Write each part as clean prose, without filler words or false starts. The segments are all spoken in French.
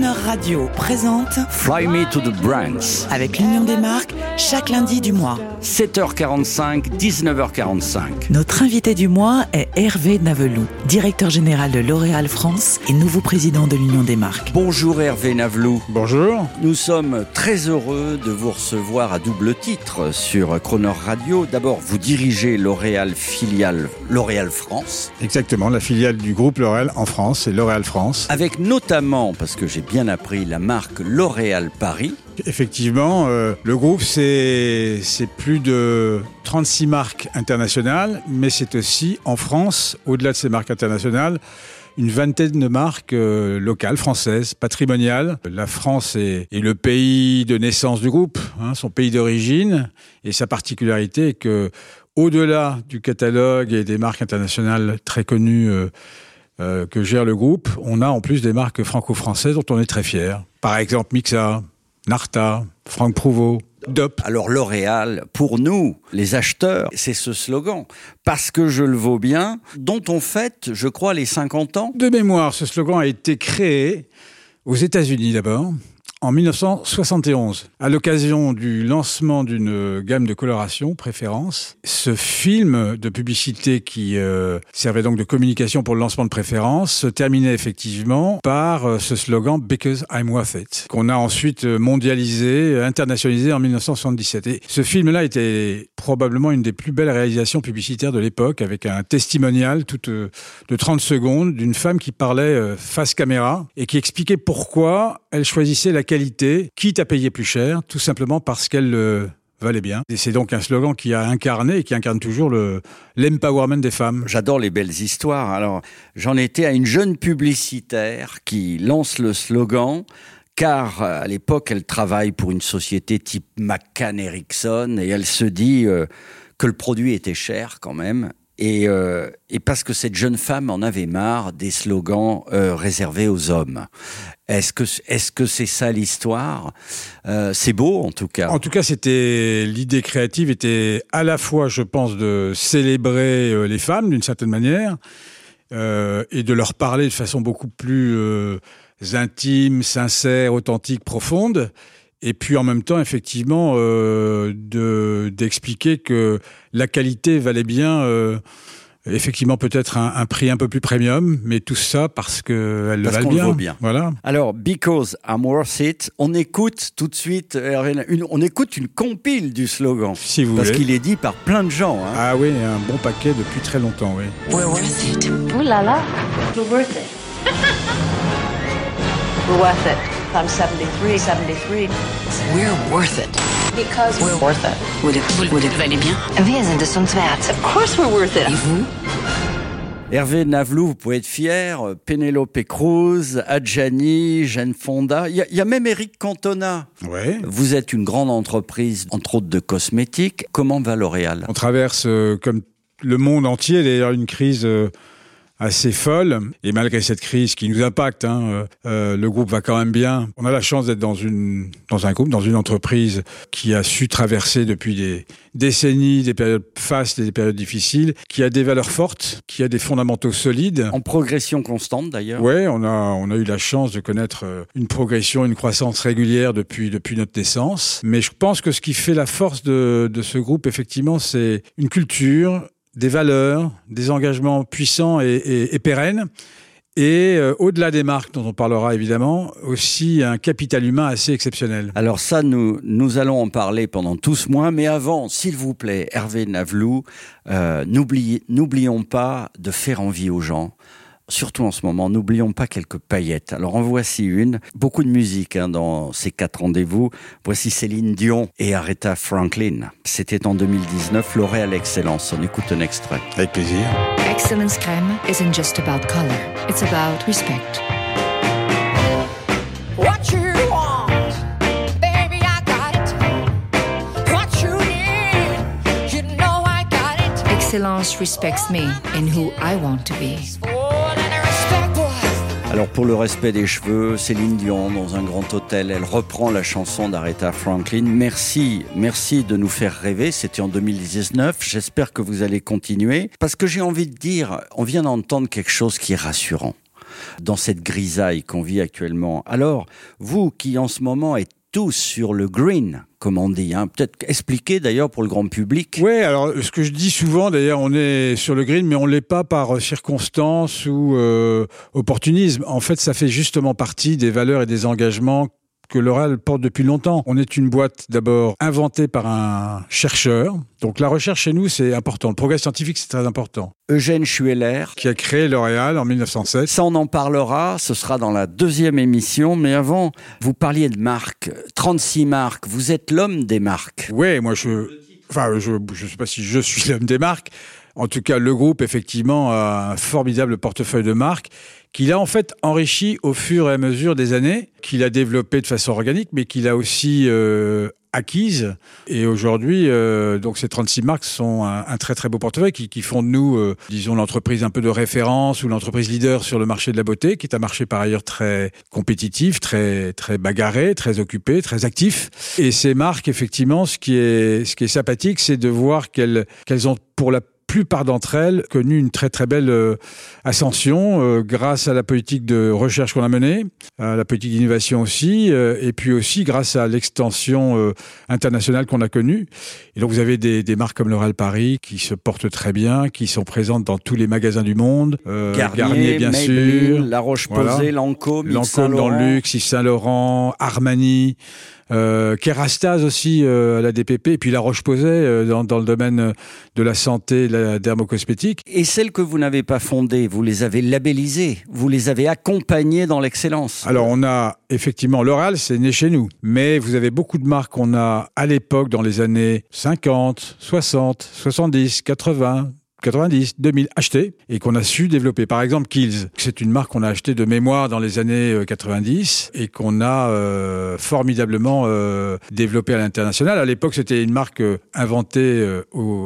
Chrono Radio présente Fly Me to the Brands avec l'Union des marques chaque lundi du mois. 7h45, 19h45. Notre invité du mois est Hervé Navellou, directeur général de L'Oréal France et nouveau président de l'Union des marques. Bonjour Hervé Navellou. Bonjour. Nous sommes très heureux de vous recevoir à double titre sur Chrono Radio. D'abord, vous dirigez L'Oréal filiale L'Oréal France. Exactement, la filiale du groupe L'Oréal en France, c'est L'Oréal France. Avec notamment, parce que j'ai bien appris, la marque L'Oréal Paris. Effectivement, le groupe, c'est plus de 36 marques internationales, mais c'est aussi en France, au-delà de ces marques internationales, une vingtaine de marques locales, françaises, patrimoniales. La France est le pays de naissance du groupe, hein, son pays d'origine, et sa particularité est que, au-delà du catalogue et des marques internationales très connues que gère le groupe, on a en plus des marques franco-françaises dont on est très fiers. Par exemple Mixa, Narta, Franck Provost, Dop. Alors L'Oréal, pour nous, les acheteurs, c'est ce slogan, parce que je le vaux bien, dont on fête, je crois, les 50 ans. De mémoire, ce slogan a été créé aux États-Unis d'abord, en 1971, à l'occasion du lancement d'une gamme de coloration, Préférence. Ce film de publicité qui servait donc de communication pour le lancement de Préférence se terminait effectivement par ce slogan « Because I'm worth it » qu'on a ensuite mondialisé, internationalisé en 1977. Et ce film-là était probablement une des plus belles réalisations publicitaires de l'époque, avec un testimonial de 30 secondes d'une femme qui parlait face caméra et qui expliquait pourquoi elle choisissait la qualité, quitte à payer plus cher, tout simplement parce qu'elle valait bien. Et c'est donc un slogan qui a incarné et qui incarne toujours l'empowerment des femmes. J'adore les belles histoires. Alors, j'en étais à une jeune publicitaire qui lance le slogan, car à l'époque, elle travaille pour une société type McCann Erickson et elle se dit que le produit était cher quand même. Et parce que cette jeune femme en avait marre des slogans réservés aux hommes. Est-ce que c'est ça l'histoire ? C'est beau en tout cas. En tout cas, c'était l'idée créative était à la fois, je pense, de célébrer les femmes d'une certaine manière et de leur parler de façon beaucoup plus intime, sincère, authentique, profonde. Et puis en même temps, effectivement, d'expliquer que la qualité valait bien, effectivement, peut-être un prix un peu plus premium, mais tout ça parce qu'elle le valait bien. Vaut bien. Voilà. Alors, Because I'm worth it, on écoute tout de suite, on écoute une compile du slogan. Si vous voulez. Parce qu'il est dit par plein de gens. Hein. Ah oui, un bon paquet depuis très longtemps, oui. We're worth it. Ouh là là, we're worth it. We're worth it. I'm 73. We're worth it. Because we're worth it. Vous le valez bien. Wir sind es uns wert. Of course we're worth it. Et vous ? Hervé Navellou, vous pouvez être fier. Penelope Cruz, Adjani, Jane Fonda. Il y a même Eric Cantona. Ouais. Vous êtes une grande entreprise, entre autres de cosmétiques. Comment va L'Oréal ? On traverse, comme le monde entier, d'ailleurs, une crise assez folle. Et malgré cette crise qui nous impacte, le groupe va quand même bien. On a la chance d'être dans un groupe, dans une entreprise qui a su traverser depuis des décennies des périodes fastes et des périodes difficiles, qui a des valeurs fortes, qui a des fondamentaux solides. En progression constante d'ailleurs. Ouais, on a eu la chance de connaître une progression, une croissance régulière depuis notre naissance. Mais je pense que ce qui fait la force de ce groupe, effectivement, c'est une culture, des valeurs, des engagements puissants et pérennes, et au-delà des marques dont on parlera évidemment, aussi un capital humain assez exceptionnel. Alors ça, nous allons en parler pendant tout ce mois, mais avant, s'il vous plaît, Hervé Navellou, n'oublions pas de faire envie aux gens. Surtout en ce moment, n'oublions pas quelques paillettes. Alors en voici une. Beaucoup de musique dans ces 4 rendez-vous. Voici Céline Dion et Aretha Franklin. C'était en 2019, L'Oréal Excellence. On écoute un extrait. Avec plaisir. Excellence crème isn't just about color. It's about respect. What you want, baby, I got it. What you need, you know I got it. Excellence respects me in who I want to be. Alors pour le respect des cheveux, Céline Dion, dans un grand hôtel, elle reprend la chanson d'Aretha Franklin. Merci de nous faire rêver. C'était en 2019. J'espère que vous allez continuer. Parce que j'ai envie de dire, on vient d'entendre quelque chose qui est rassurant. dans cette grisaille qu'on vit actuellement. Alors, vous qui en ce moment êtes tous sur le green, comme on dit, hein. Peut-être expliquer d'ailleurs pour le grand public. Oui, alors ce que je dis souvent, d'ailleurs, on est sur le green, mais on ne l'est pas par circonstance ou opportunisme. En fait, ça fait justement partie des valeurs et des engagements que L'Oréal porte depuis longtemps. On est une boîte d'abord inventée par un chercheur. Donc la recherche chez nous, c'est important. Le progrès scientifique, c'est très important. Eugène Schueller, qui a créé L'Oréal en 1907. Ça, on en parlera. Ce sera dans la deuxième émission. Mais avant, vous parliez de marques. 36 marques. Vous êtes l'homme des marques. Oui, moi, je ne sais pas si je suis l'homme des marques. En tout cas, le groupe, effectivement, a un formidable portefeuille de marques qu'il a en fait enrichi au fur et à mesure des années, qu'il a développé de façon organique, mais qu'il a aussi acquise. Et aujourd'hui, donc ces 36 marques sont un très très beau portefeuille qui font de nous, disons, l'entreprise un peu de référence ou l'entreprise leader sur le marché de la beauté, qui est un marché par ailleurs très compétitif, très très bagarré, très occupé, très actif. Et ces marques, effectivement, ce qui est sympathique, c'est de voir qu'elles ont pour la plupart d'entre elles connu une très très belle ascension grâce à la politique de recherche qu'on a menée, à la politique d'innovation aussi, et puis aussi grâce à l'extension internationale qu'on a connue. Et donc vous avez des marques comme L'Oréal Paris qui se portent très bien, qui sont présentes dans tous les magasins du monde. Garnier, bien sûr. La Roche-Posay, voilà. Lancôme, Saint Laurent. Lancôme dans le luxe, Yves Saint Laurent, Armani. Kérastase aussi à la DPP, et puis La Roche-Posay dans le domaine de la santé, de la dermocosmétique. Et celles que vous n'avez pas fondées, vous les avez labellisées, vous les avez accompagnées dans l'excellence. Alors on a effectivement L'Oréal, c'est né chez nous, mais vous avez beaucoup de marques qu'on a à l'époque dans les années 50, 60, 70, 80... 90, 2000 achetés et qu'on a su développer. Par exemple, Kiehl's, c'est une marque qu'on a achetée de mémoire dans les années 90 et qu'on a formidablement développée à l'international. À l'époque, c'était une marque inventée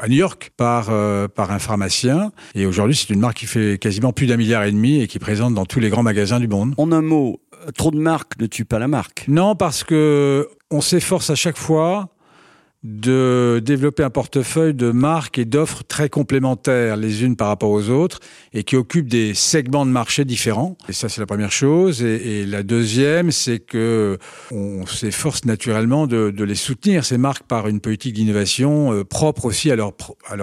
à New York par un pharmacien. Et aujourd'hui, c'est une marque qui fait quasiment plus d'1,5 milliard et qui est présente dans tous les grands magasins du monde. En un mot, trop de marques ne tue pas la marque. Non, parce que on s'efforce à chaque fois de développer un portefeuille de marques et d'offres très complémentaires les unes par rapport aux autres et qui occupent des segments de marché différents. Et ça, c'est la première chose. Et la deuxième, c'est que on s'efforce naturellement de les soutenir, ces marques, par une politique d'innovation propre aussi à leur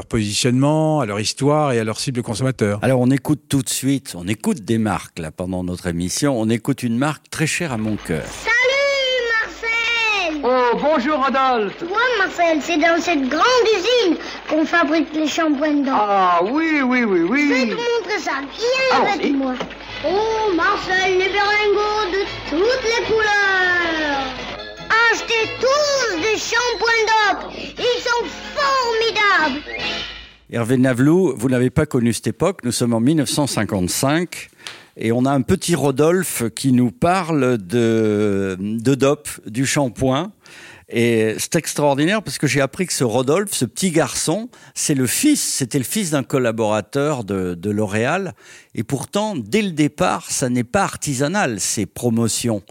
positionnement, à leur histoire et à leur cible consommateur. Alors, on écoute tout de suite, on écoute des marques là pendant notre émission. On écoute une marque très chère à mon cœur. Oh, bonjour Rodolphe. Moi, Marcel, c'est dans cette grande usine qu'on fabrique les shampoings dedans. Ah, oui. Je vais te montrer ça. Viens avec moi. Oh, Marcel, les berlingots de toutes les couleurs. Achetez tous des shampoings Dop. Ils sont formidables. Hervé Navellou, vous n'avez pas connu cette époque. Nous sommes en 1955. Et on a un petit Rodolphe qui nous parle de Dop, du shampoing. Et c'est extraordinaire parce que j'ai appris que ce Rodolphe, ce petit garçon, c'était le fils d'un collaborateur de L'Oréal. Et pourtant, dès le départ, ça n'est pas artisanal, ces promotions.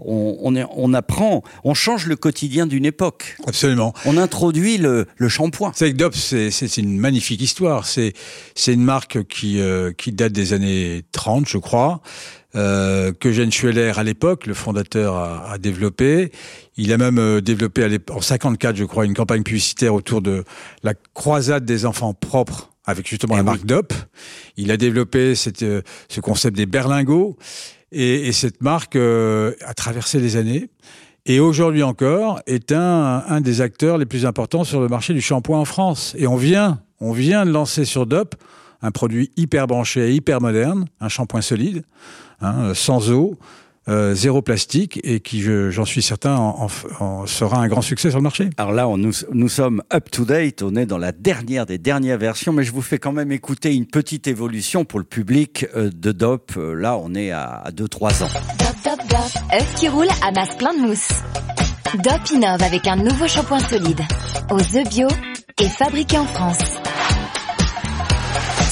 On apprend, on change le quotidien d'une époque. Absolument. On introduit le shampoing. C'est que Dop, c'est une magnifique histoire. C'est une marque qui date des années 30, je crois, que Eugène Schueller, à l'époque, le fondateur, a développé. Il a même développé, en 54, je crois, une campagne publicitaire autour de la croisade des enfants propres, avec justement la marque Dop. Il a développé ce concept des berlingots. Et cette marque a traversé les années et aujourd'hui encore est un des acteurs les plus importants sur le marché du shampoing en France. Et on vient de lancer sur Dop un produit hyper branché et hyper moderne, un shampoing solide, sans eau, zéro plastique et qui, j'en suis certain, sera un grand succès sur le marché. Alors là, nous sommes up to date, on est dans la dernière des dernières versions, mais je vous fais quand même écouter une petite évolution pour le public de Dop. Là, on est à 2-3 ans. Dop. Œuf qui roule amasse plein de mousse. Dop innove avec un nouveau shampoing solide, aux œufs bio et fabriqué en France.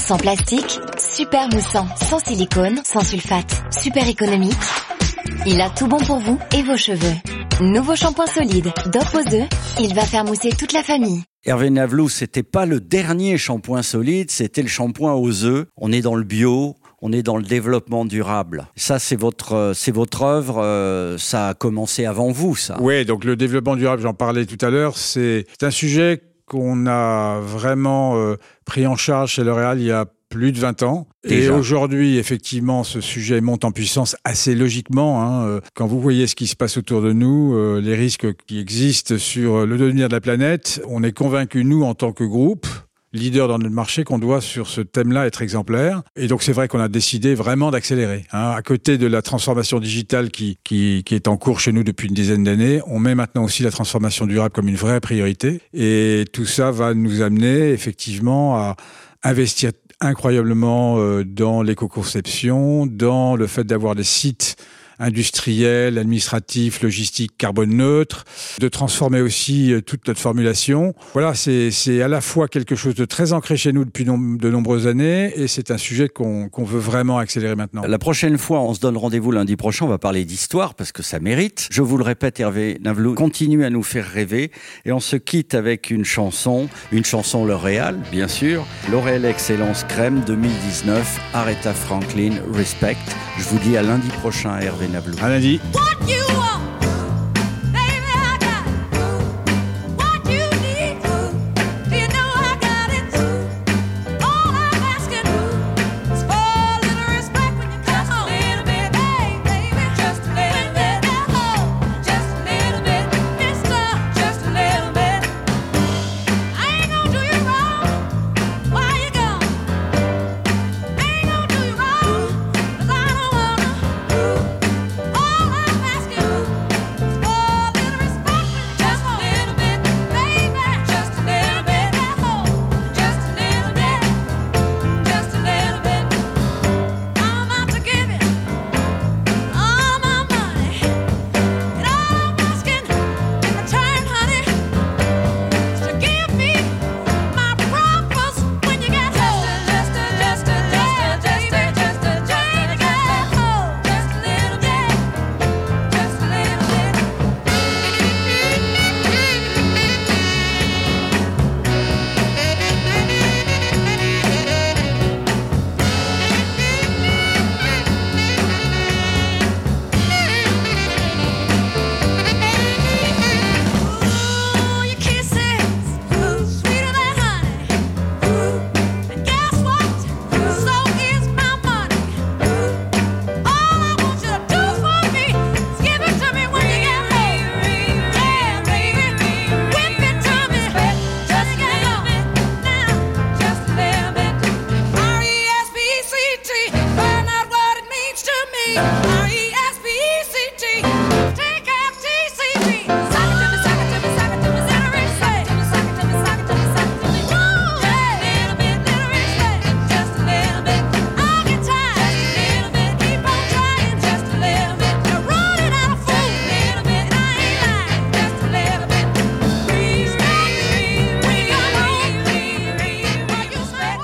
Sans plastique, super moussant, sans silicone, sans sulfate, super économique. Il a tout bon pour vous et vos cheveux. Nouveau shampoing solide, Dop aux œufs, il va faire mousser toute la famille. Hervé Navellou, c'était pas le dernier shampoing solide, c'était le shampoing aux œufs. On est dans le bio, on est dans le développement durable. Ça, c'est votre œuvre. Ça a commencé avant vous, ça. Oui, donc le développement durable, j'en parlais tout à l'heure, c'est un sujet qu'on a vraiment pris en charge chez L'Oréal il y a plus de 20 ans. Déjà. Et aujourd'hui, effectivement, ce sujet monte en puissance assez logiquement. Quand vous voyez ce qui se passe autour de nous, les risques qui existent sur le devenir de la planète, on est convaincus, nous, en tant que groupe, leader dans notre marché, qu'on doit sur ce thème-là être exemplaire. Et donc c'est vrai qu'on a décidé vraiment d'accélérer. À côté de la transformation digitale qui est en cours chez nous depuis une dizaine d'années, on met maintenant aussi la transformation durable comme une vraie priorité. Et tout ça va nous amener effectivement à investir incroyablement dans l'éco-conception, dans le fait d'avoir des sites industriels, administratifs, logistiques, carbone neutre, de transformer aussi toute notre formulation. Voilà, c'est à la fois quelque chose de très ancré chez nous depuis de nombreuses années, et c'est un sujet qu'on veut vraiment accélérer maintenant. La prochaine fois, on se donne rendez-vous lundi prochain, on va parler d'histoire, parce que ça mérite. Je vous le répète, Hervé Navellou continue à nous faire rêver, et on se quitte avec une chanson L'Oréal, bien sûr, L'Oréal Excellence Crème 2019, Aretha Franklin, Respect. Je vous dis à lundi prochain, Hervé Navellou. À lundi.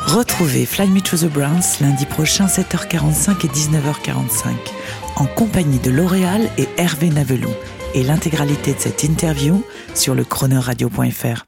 Retrouvez Fly Me to the Browns lundi prochain 7h45 et 19h45 en compagnie de L'Oréal et Hervé Navellou, et l'intégralité de cette interview sur le chronoradio.fr.